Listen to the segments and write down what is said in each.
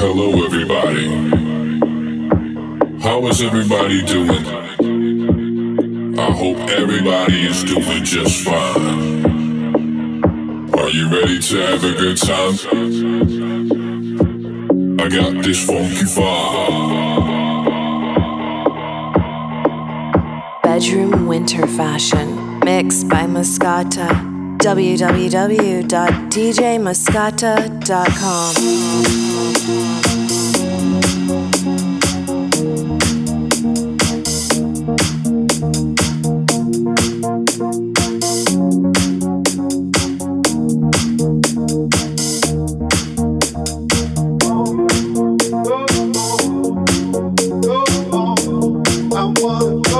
Hello everybody. How is everybody doing? I hope everybody is doing just fine. Are you ready to have a good time? I got this funky vibe. Bedroom winter fashion, mixed by Mascota. www.djmascota.com I wanna go.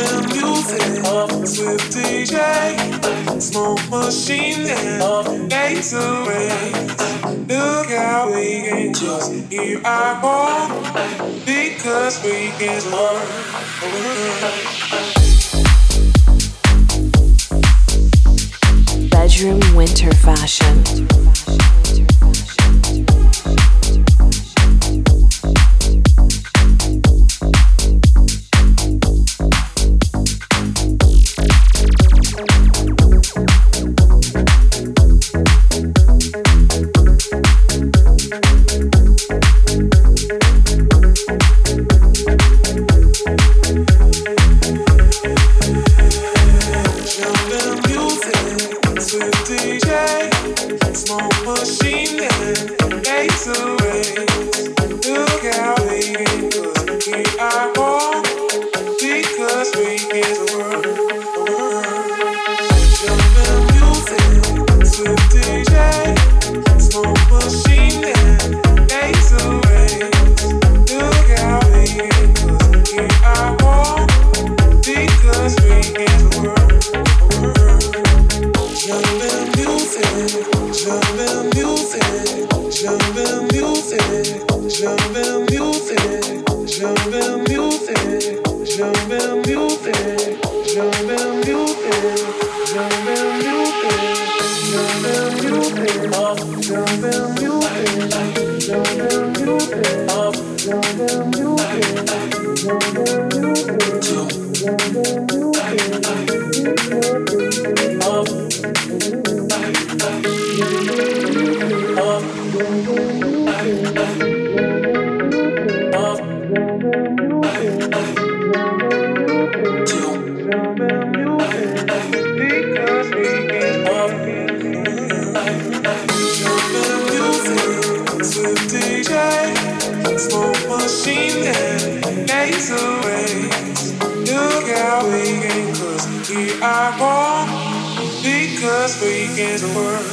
Living music with DJ, smoke machine and Gatorade. Look how we can just hear our ball because we can work. Bedroom winter fashion. Because we can't work.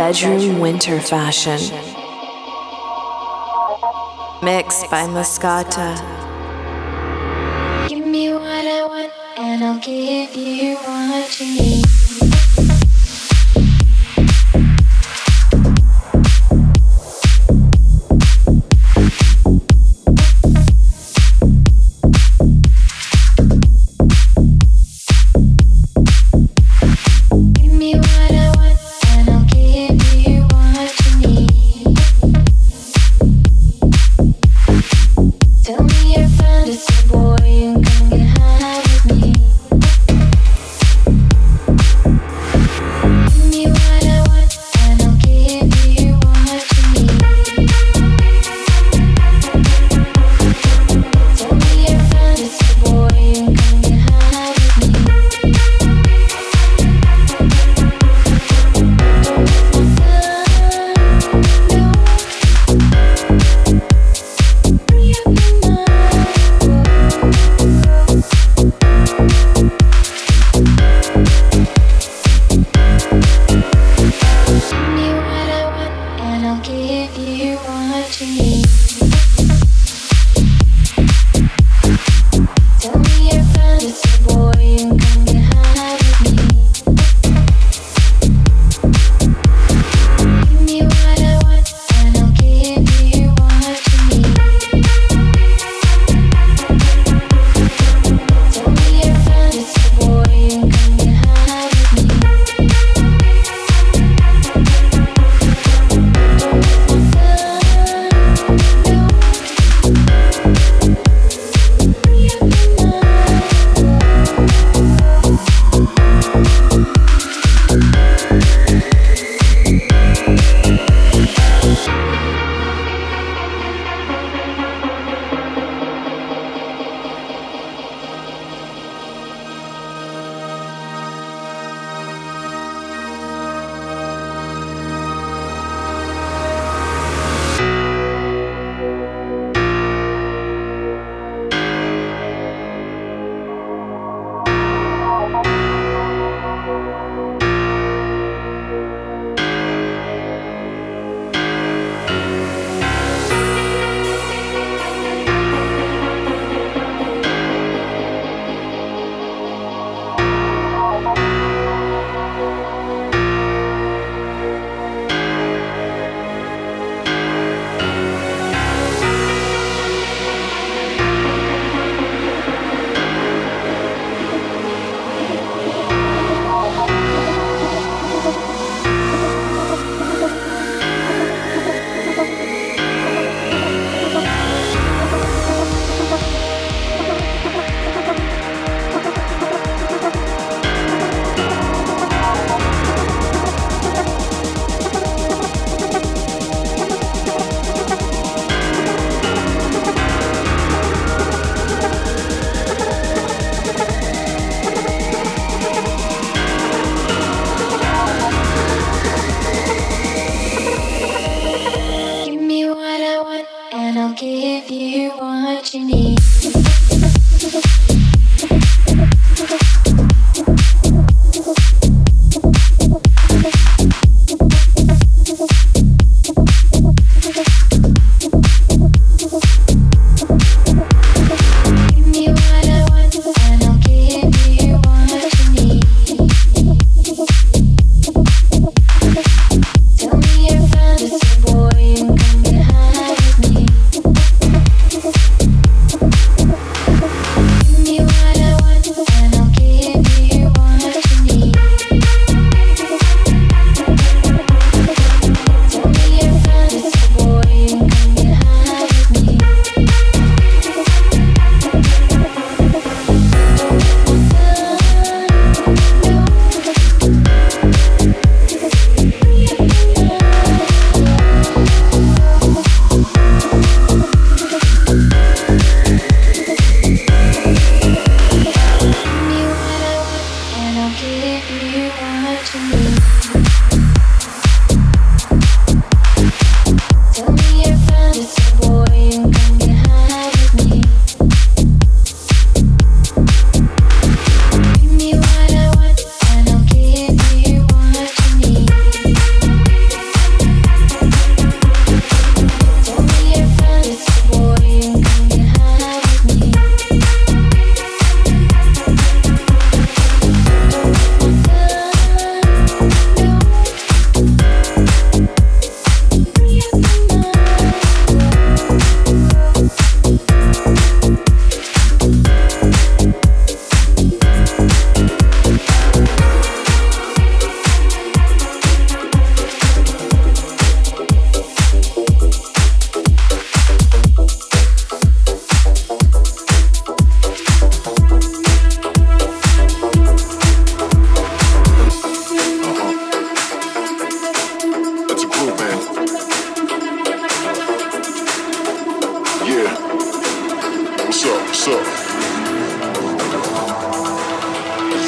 Bedroom Winter Fashion. Mixed by Mascota. Give me what I want and I'll give you what you need.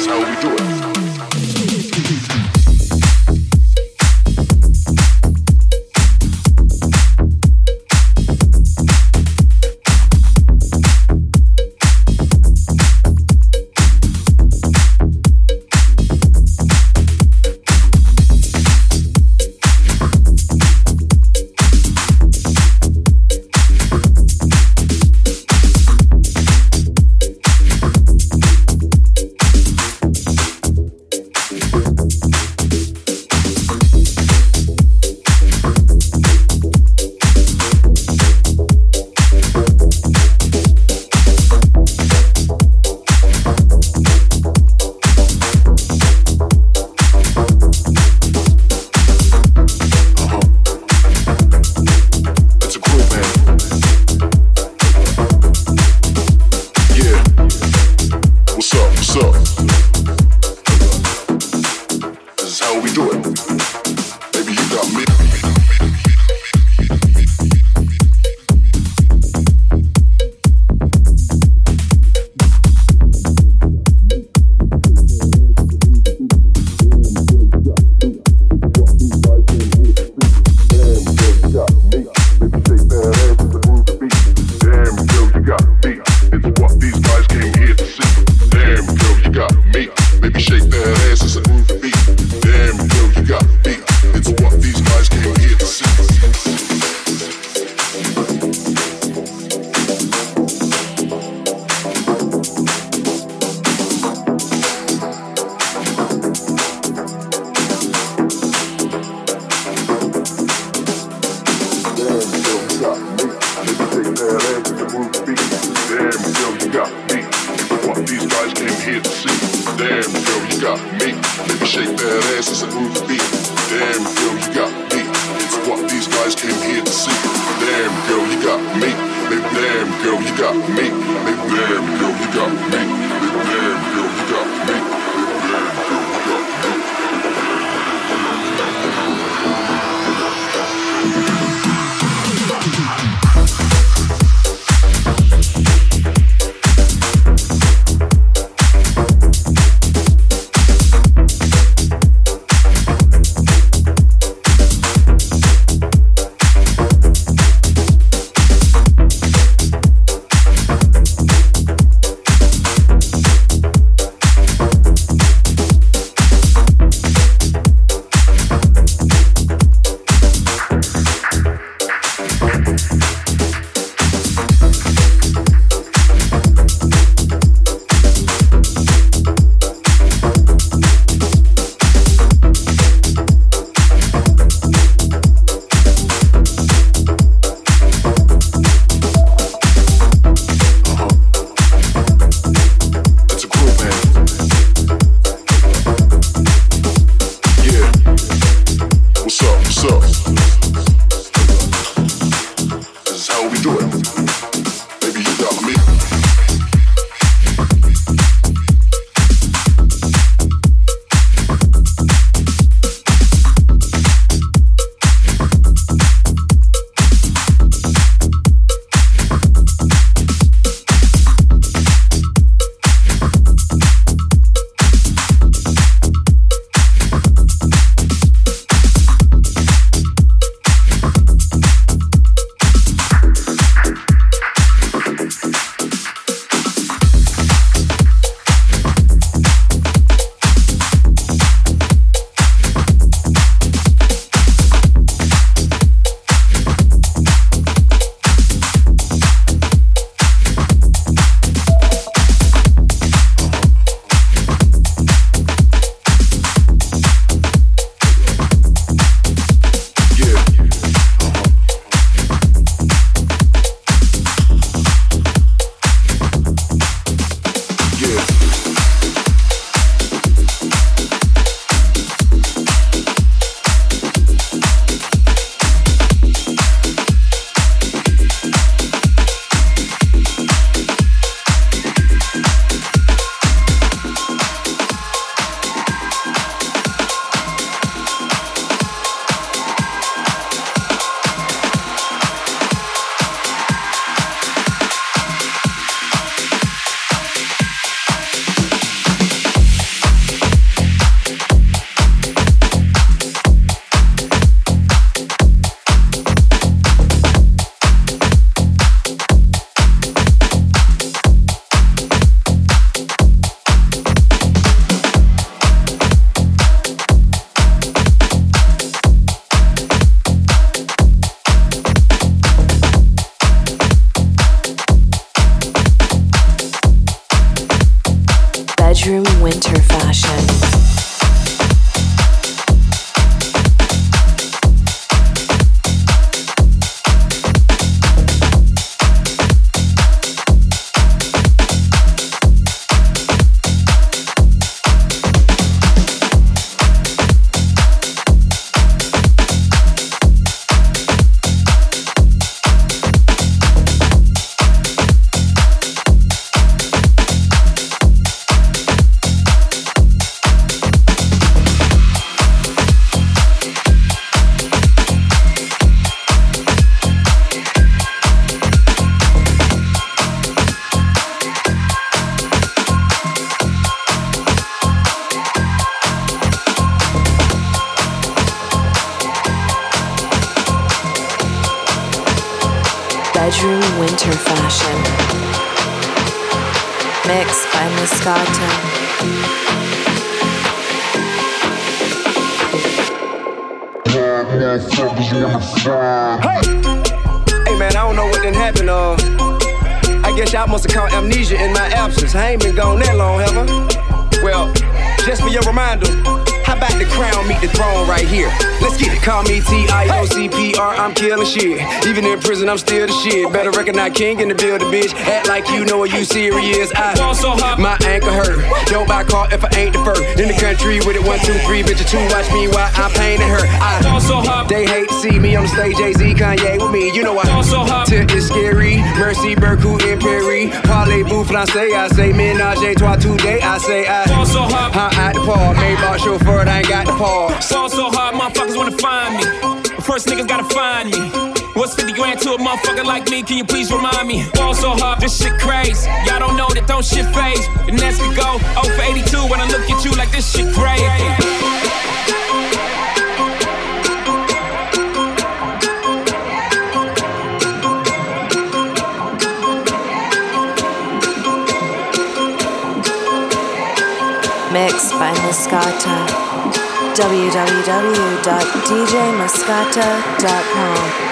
That's how we do it. Bedroom winter fashion, mixed by Mascota. Hey man, I don't know what done happened. I guess y'all must have caught amnesia in my absence. I ain't been gone that long, have I? Well, just for your reminder. How about the crown meet the throne right here? Let's get it. Call me TIOCPR, I'm killing shit. Even in prison, I'm still the shit. Better recognize king in the building, bitch. Act like you know what you serious. I fall so hot, my ankle hurt. Don't buy a car if I ain't the first. In the country with it, 1, 2, 3, bitch, two. Watch me while I'm painting her. I fall so hot. They hate to see me on the stage. Jay Z, Kanye with me. You know I fall so hot. Tip is scary. Mercy, Berku, and Perry. Parlez-vous, Francais. I say menage a trois today. I say I fall so hot. High at the par. Maybach chauffeur. I ain't got the paw. Song so hard, motherfuckers wanna find me. First niggas gotta find me. What's 50 grand to a motherfucker like me? Can you please remind me? Fall so hard, this shit crazy. Y'all don't know that don't shit phase. And as we go, 0 for 82 when I look at you like this shit crazy. Mixed by Mascota. www.djmascota.com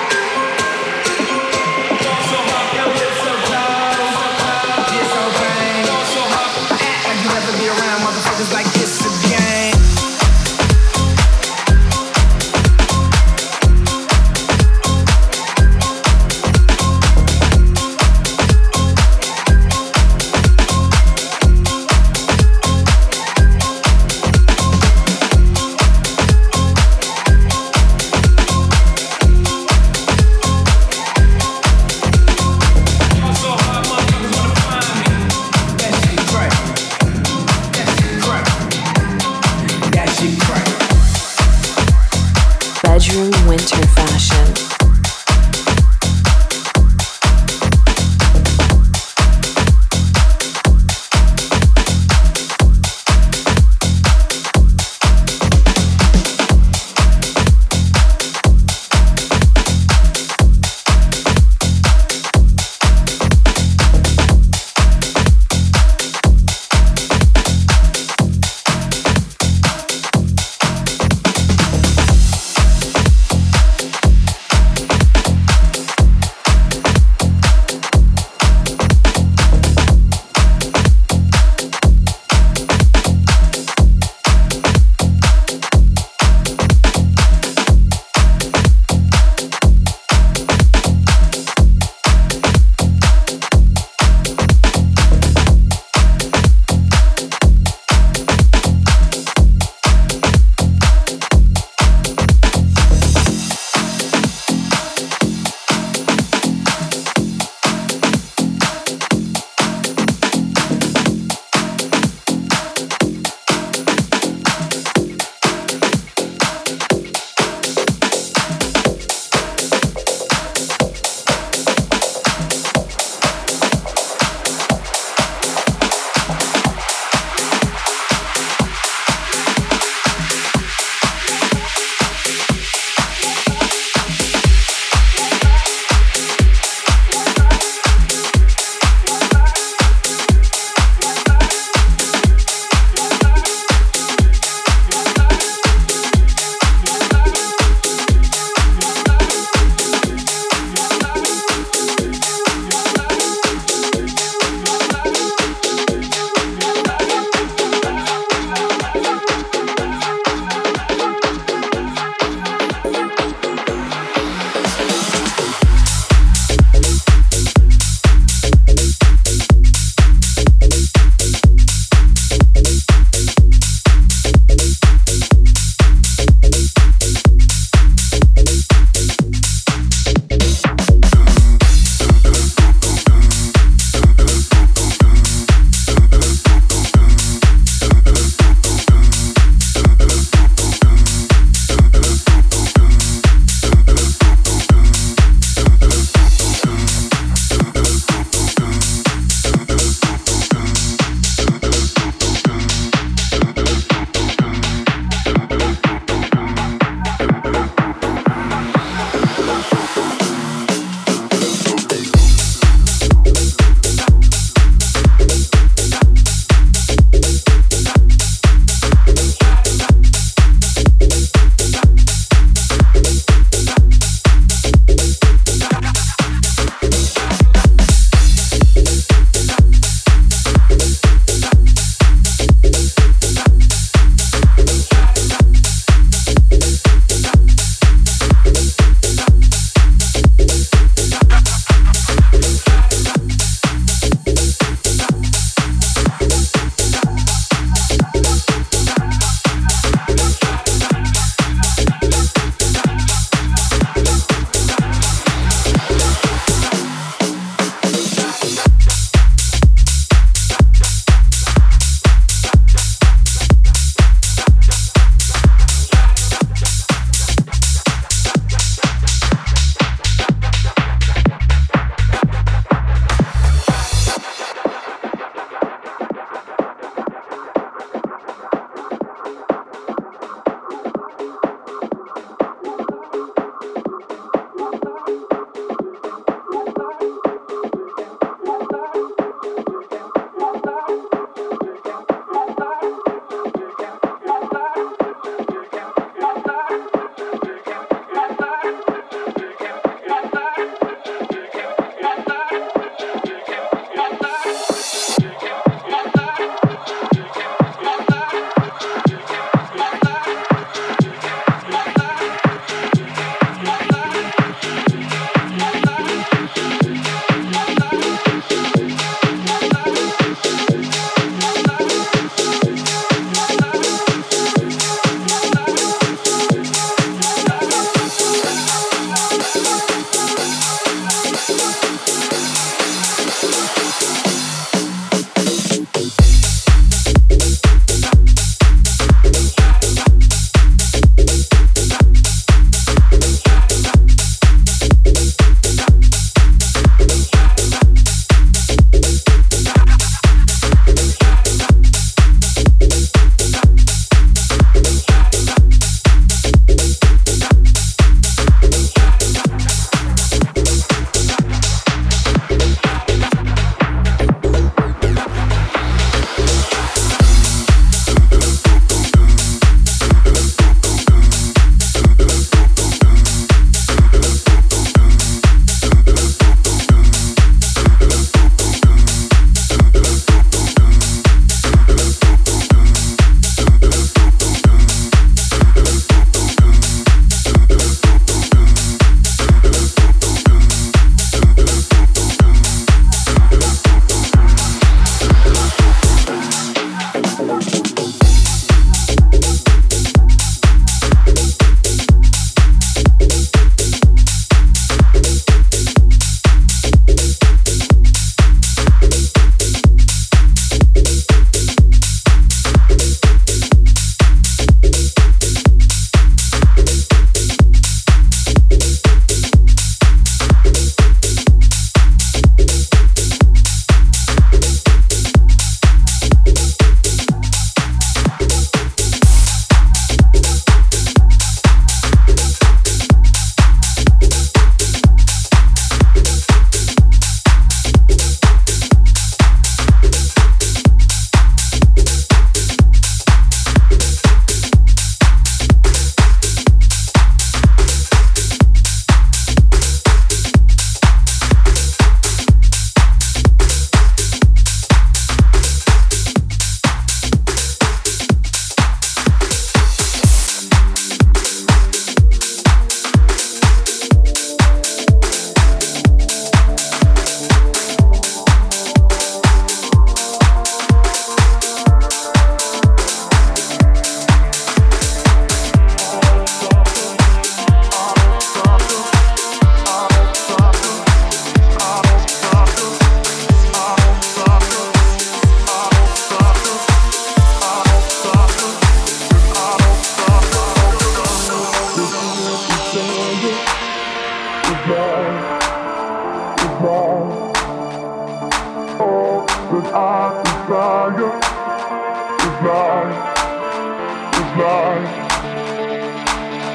cry.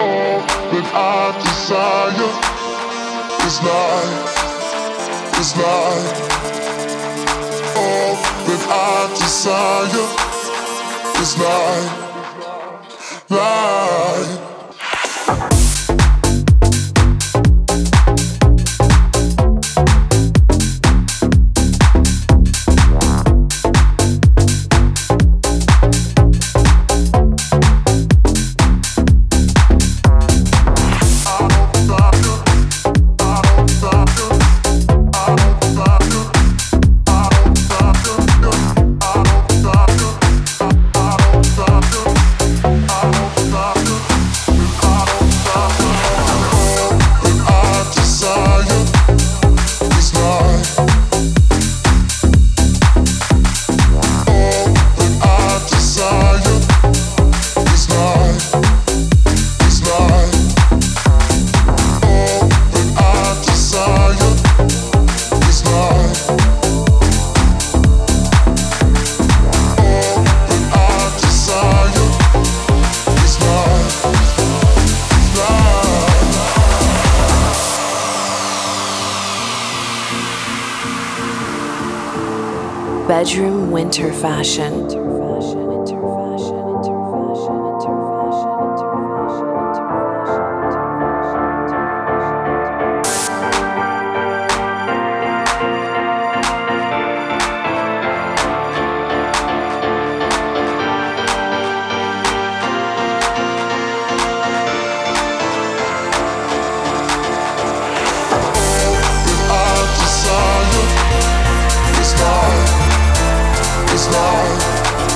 All that I desire is life, is life. All that I desire is life, life. Bedroom winter fashion. It's life.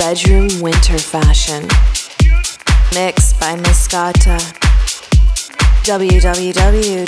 Bedroom winter fashion. Mixed by Mascota. www.djmascota.com